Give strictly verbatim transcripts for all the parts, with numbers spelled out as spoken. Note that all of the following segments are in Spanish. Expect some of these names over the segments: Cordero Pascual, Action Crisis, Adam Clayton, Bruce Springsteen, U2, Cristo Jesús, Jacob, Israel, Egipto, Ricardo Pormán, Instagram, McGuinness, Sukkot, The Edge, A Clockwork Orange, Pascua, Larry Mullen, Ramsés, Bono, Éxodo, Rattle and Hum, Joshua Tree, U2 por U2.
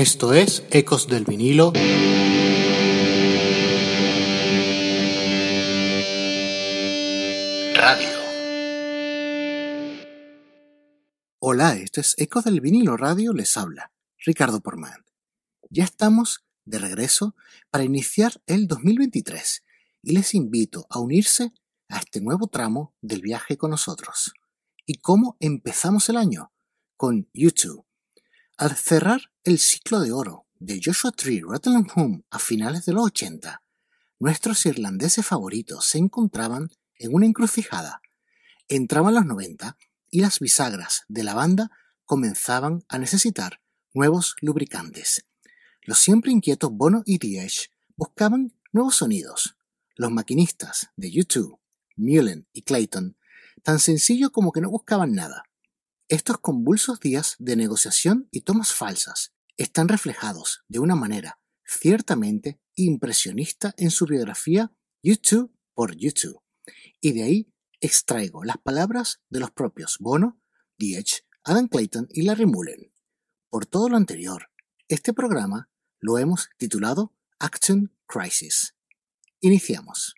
Esto es Ecos del Vinilo, Radio. Hola, esto es Ecos del Vinilo Radio, les habla Ricardo Pormán. Ya estamos de regreso para iniciar el dos mil veintitrés y les invito a unirse a este nuevo tramo del viaje con nosotros. ¿Y cómo empezamos el año? Con U dos. Al cerrar el ciclo de oro de Joshua Tree, Rattle and Hum a finales de los ochenta, nuestros irlandeses favoritos se encontraban en una encrucijada. Entraban los noventa y las bisagras de la banda comenzaban a necesitar nuevos lubricantes. Los siempre inquietos Bono y The Edge buscaban nuevos sonidos. Los maquinistas de U dos, Mullen y Clayton, tan sencillo como que no buscaban nada. Estos convulsos días de negociación y tomas falsas están reflejados de una manera ciertamente impresionista en su biografía U dos por U dos. Y de ahí extraigo las palabras de los propios Bono, The Edge, Adam Clayton y Larry Mullen. Por todo lo anterior, este programa lo hemos titulado Action Crisis. Iniciamos.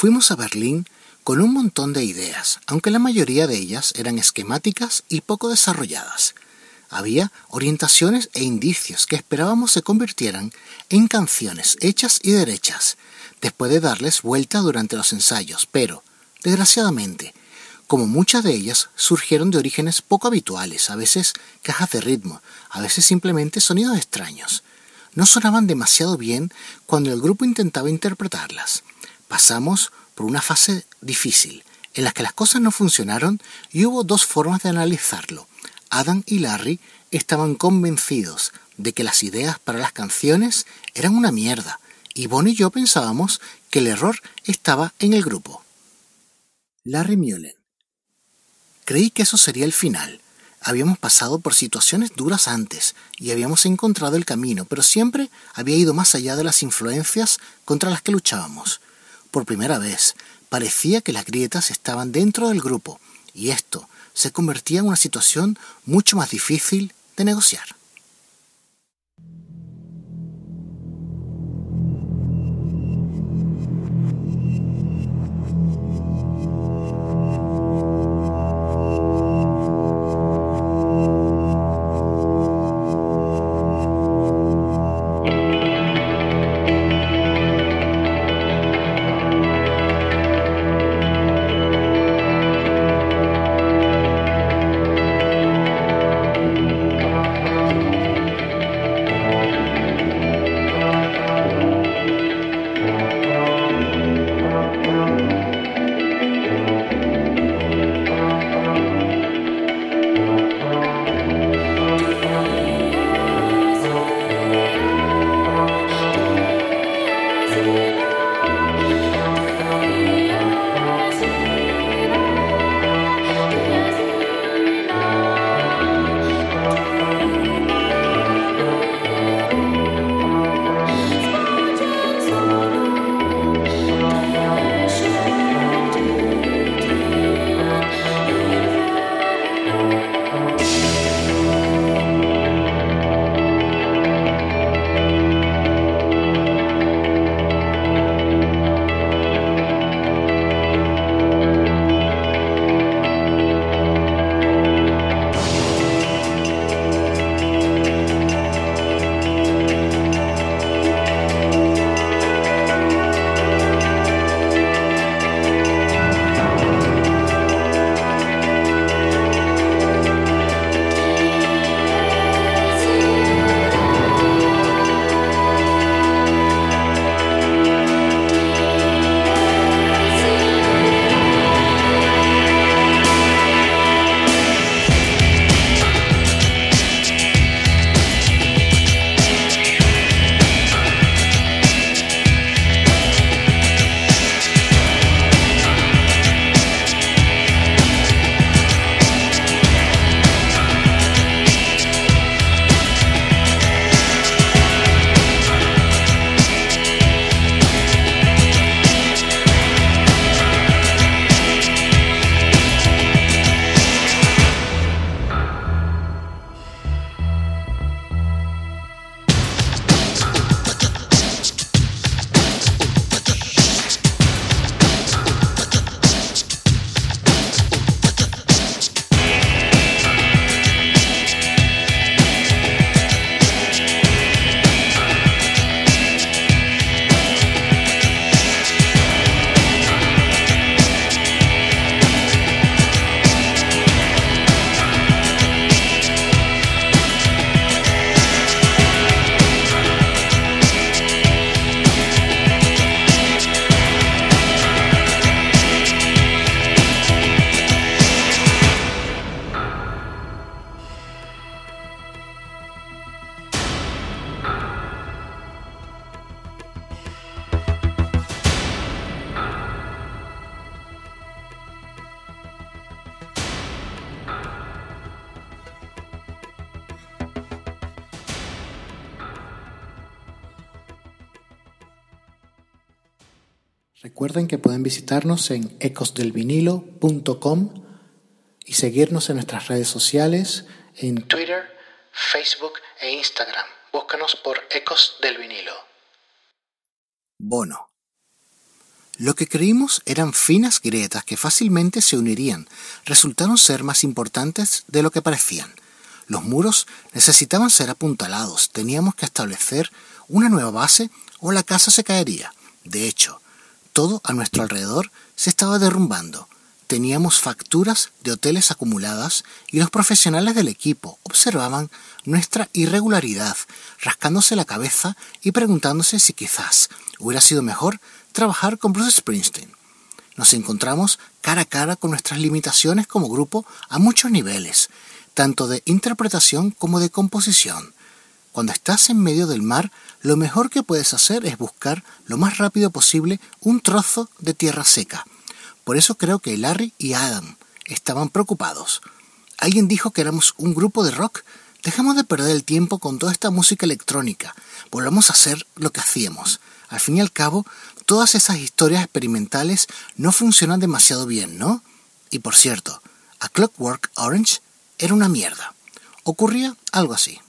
Fuimos a Berlín con un montón de ideas, aunque la mayoría de ellas eran esquemáticas y poco desarrolladas. Había orientaciones e indicios que esperábamos se convirtieran en canciones hechas y derechas, después de darles vuelta durante los ensayos, pero, desgraciadamente, como muchas de ellas, surgieron de orígenes poco habituales, a veces cajas de ritmo, a veces simplemente sonidos extraños. No sonaban demasiado bien cuando el grupo intentaba interpretarlas. Pasamos por una fase difícil, en la que las cosas no funcionaron y hubo dos formas de analizarlo. Adam y Larry estaban convencidos de que las ideas para las canciones eran una mierda, y Bono y yo pensábamos que el error estaba en el grupo. Larry Mullen. Creí que eso sería el final. Habíamos pasado por situaciones duras antes y habíamos encontrado el camino, pero siempre había ido más allá de las influencias contra las que luchábamos. Por primera vez, parecía que las grietas estaban dentro del grupo, y esto se convertía en una situación mucho más difícil de negociar. Recuerden que pueden visitarnos en ecos del vinilo punto com y seguirnos en nuestras redes sociales en Twitter, Facebook e Instagram. Búscanos por Ecos del Vinilo. Bono. Lo que creímos eran finas grietas que fácilmente se unirían, resultaron ser más importantes de lo que parecían. Los muros necesitaban ser apuntalados, teníamos que establecer una nueva base o la casa se caería. De hecho, todo a nuestro alrededor se estaba derrumbando. Teníamos facturas de hoteles acumuladas y los profesionales del equipo observaban nuestra irregularidad, rascándose la cabeza y preguntándose si quizás hubiera sido mejor trabajar con Bruce Springsteen. Nos encontramos cara a cara con nuestras limitaciones como grupo a muchos niveles, tanto de interpretación como de composición. Cuando estás en medio del mar, lo mejor que puedes hacer es buscar lo más rápido posible un trozo de tierra seca. Por eso creo que Larry y Adam estaban preocupados. Alguien dijo que éramos un grupo de rock. Dejemos de perder el tiempo con toda esta música electrónica. Volvamos a hacer lo que hacíamos. Al fin y al cabo, todas esas historias experimentales no funcionan demasiado bien, ¿no? Y por cierto, A Clockwork Orange era una mierda. Ocurría algo así.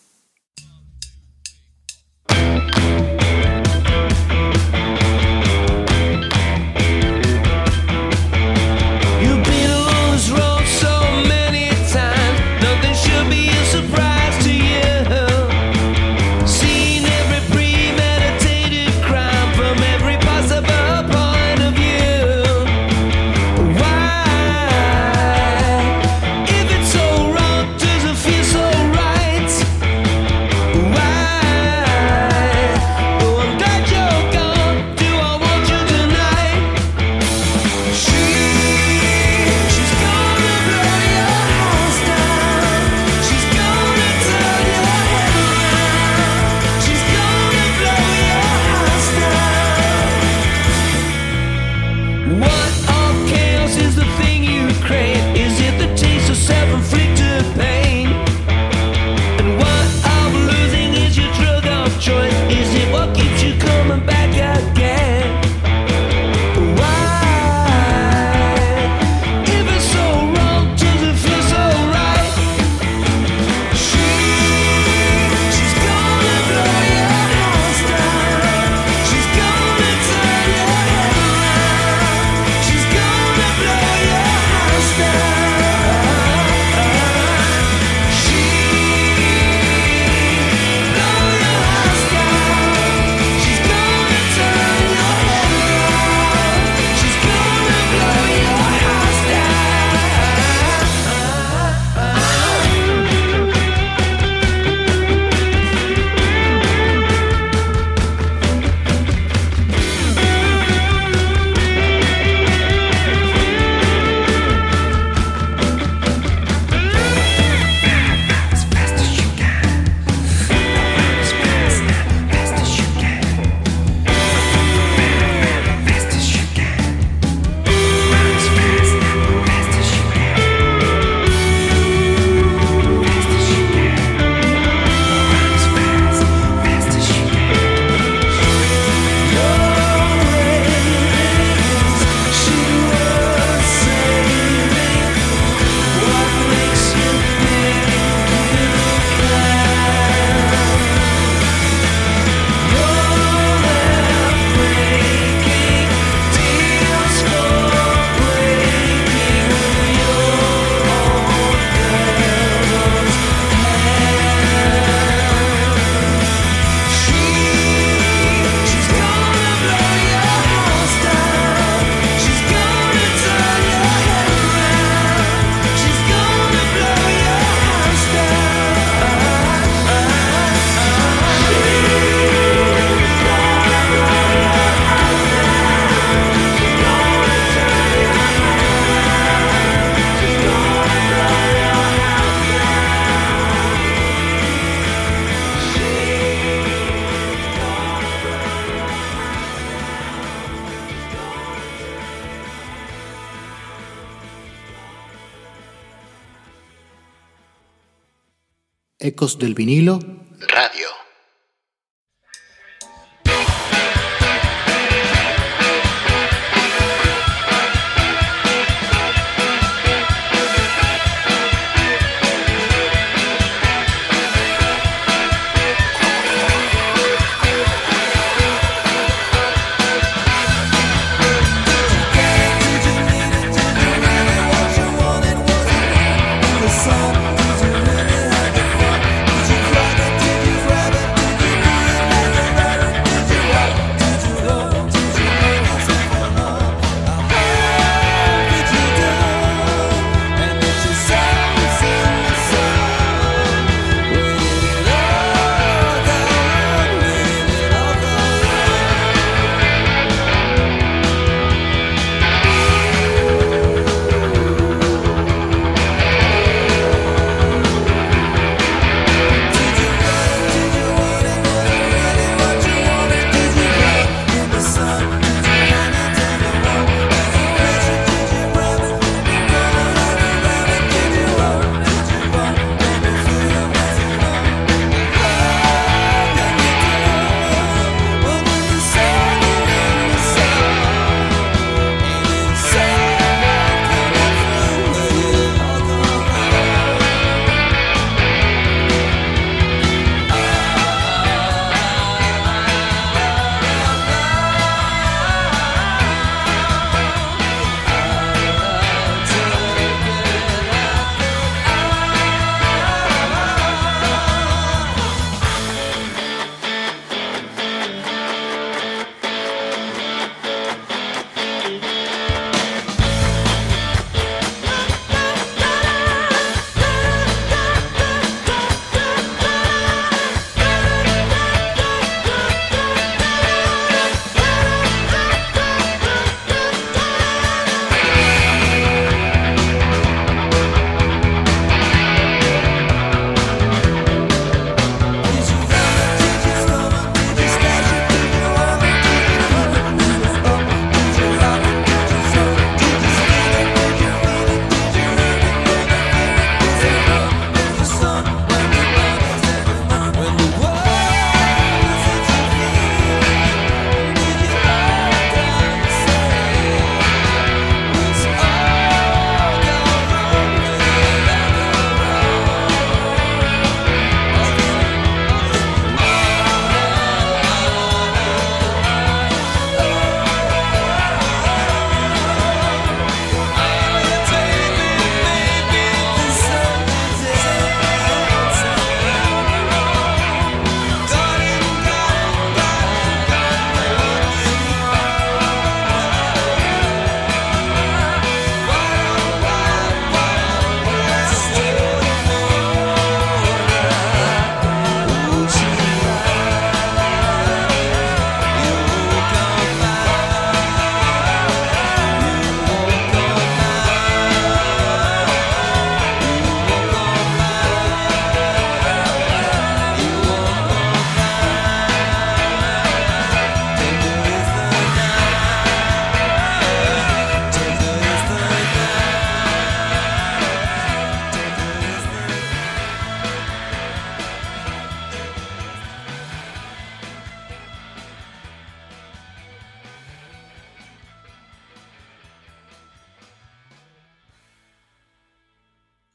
Ecos del vinilo Radio.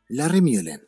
Larry Mullen.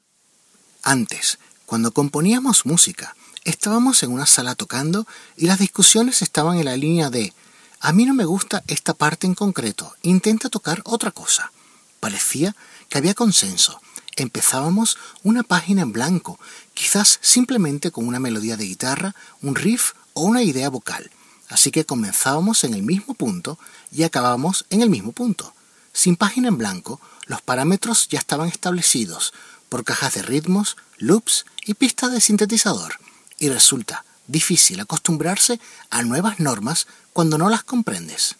Antes, cuando componíamos música, estábamos en una sala tocando y las discusiones estaban en la línea de «A mí no me gusta esta parte en concreto, intenta tocar otra cosa». Parecía que había consenso. Empezábamos una página en blanco, quizás simplemente con una melodía de guitarra, un riff o una idea vocal. Así que comenzábamos en el mismo punto y acabábamos en el mismo punto. Sin página en blanco, los parámetros ya estaban establecidos por cajas de ritmos, loops y pistas de sintetizador. Y resulta difícil acostumbrarse a nuevas normas cuando no las comprendes.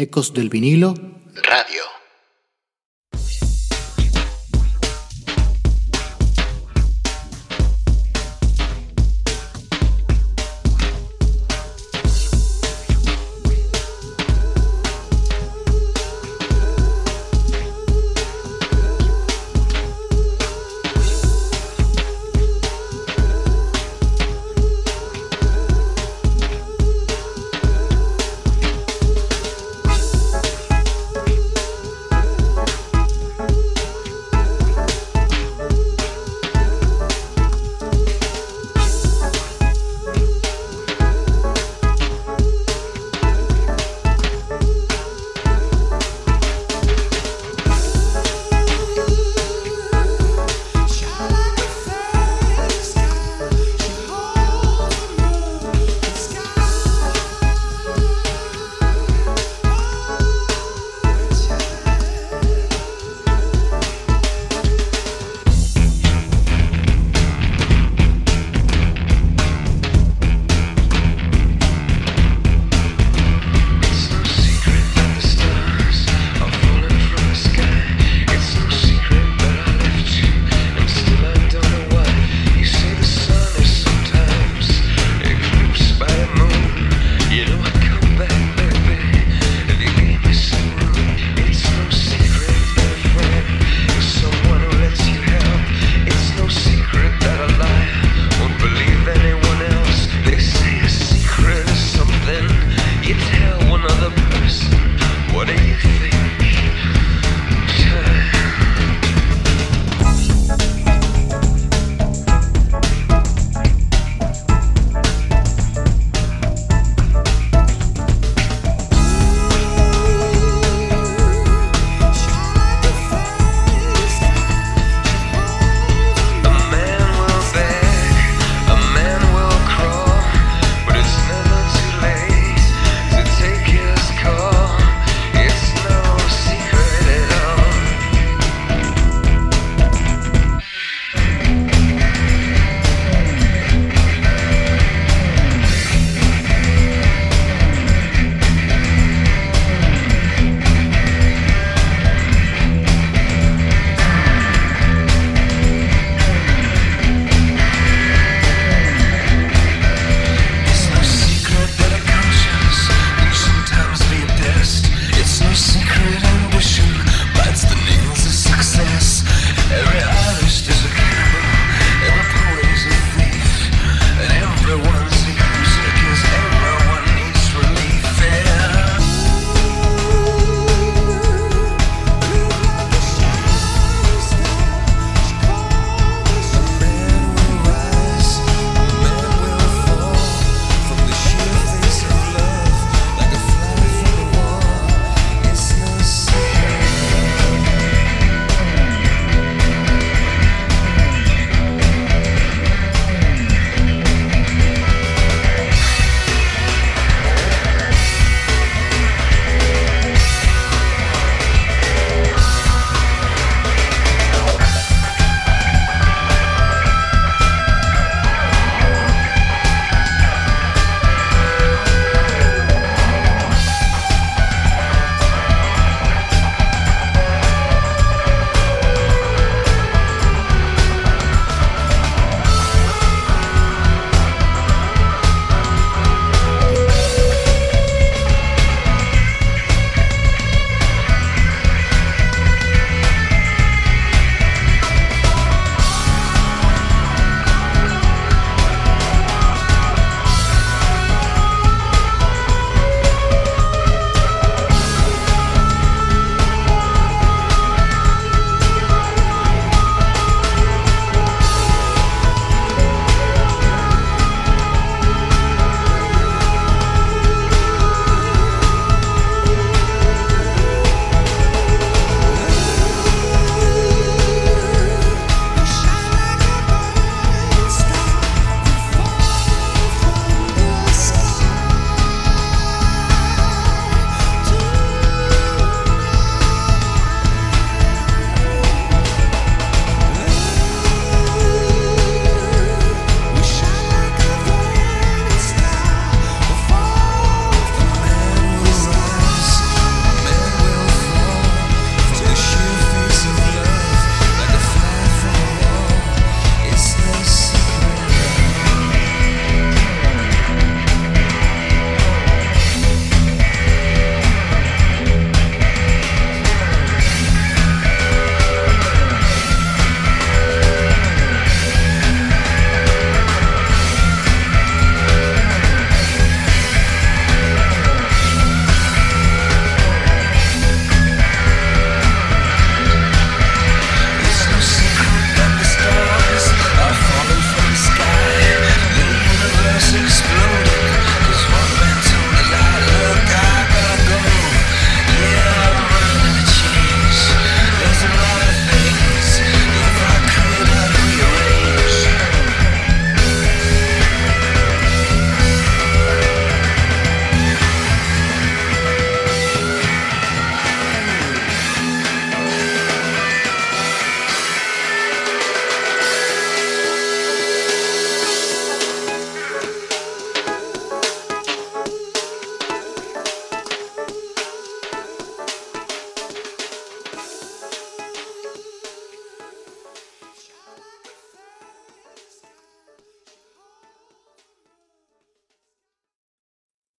Ecos del vinilo Radio.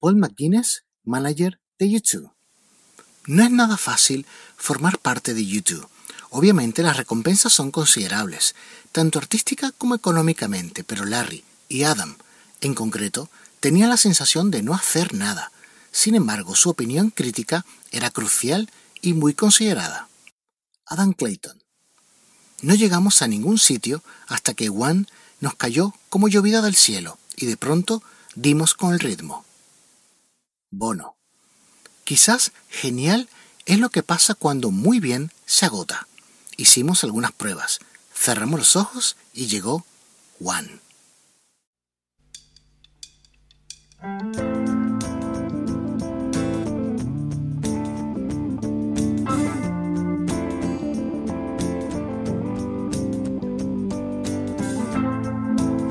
Paul McGuinness, manager de U dos. No es nada fácil formar parte de U dos. Obviamente las recompensas son considerables, tanto artística como económicamente, pero Larry y Adam, en concreto, tenían la sensación de no hacer nada. Sin embargo, su opinión crítica era crucial y muy considerada. Adam Clayton. No llegamos a ningún sitio hasta que One nos cayó como llovida del cielo y de pronto dimos con el ritmo. Bono. Quizás genial es lo que pasa cuando muy bien se agota. Hicimos algunas pruebas, cerramos los ojos y llegó One.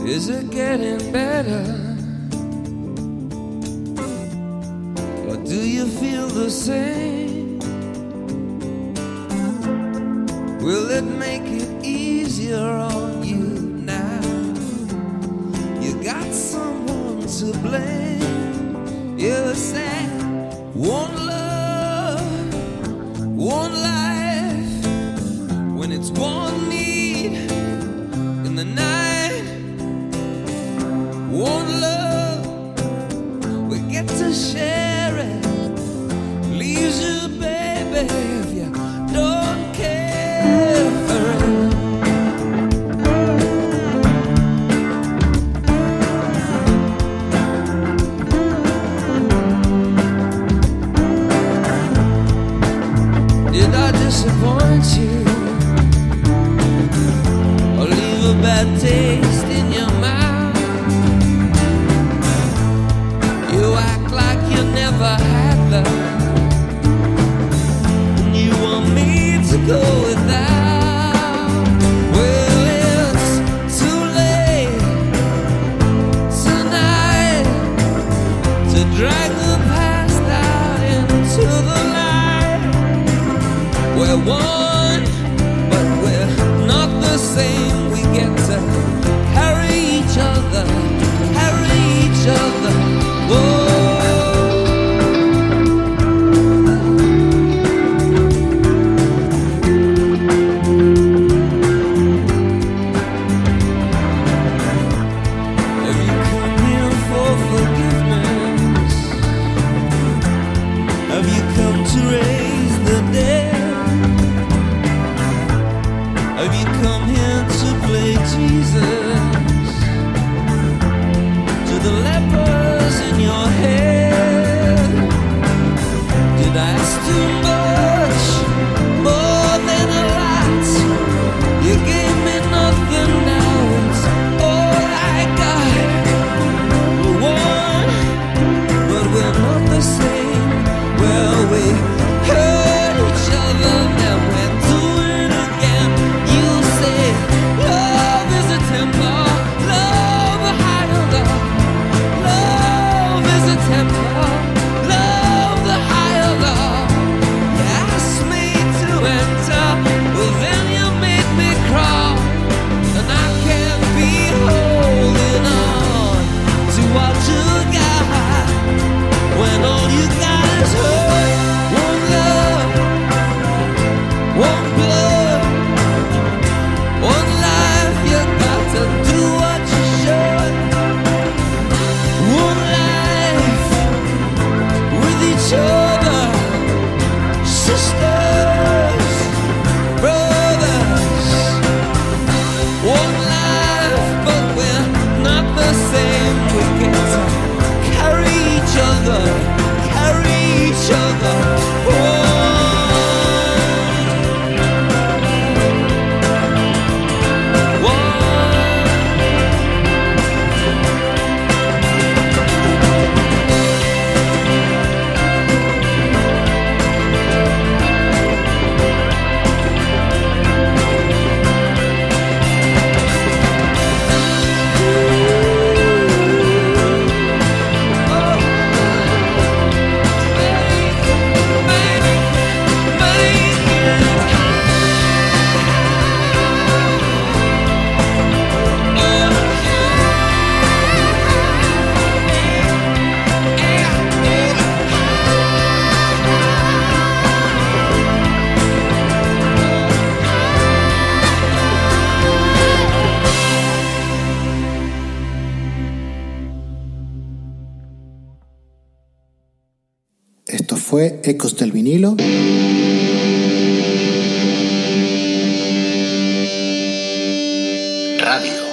Is it getting better? Or do you feel the same? Will it make it easier on you now? You got someone to blame. You say one love, one life, when it's one need in the night. One love, we get to share it. Leaves you, baby, if you don't care for it. Did I disappoint you? Or leave a bad taste in your mouth? Never had love, and you want me to go without. Well, it's too late tonight to drag the past out into the light. We're one, but we're not the same. We get to carry each other, carry each other. Whoa. fue Ecos del vinilo. Radio.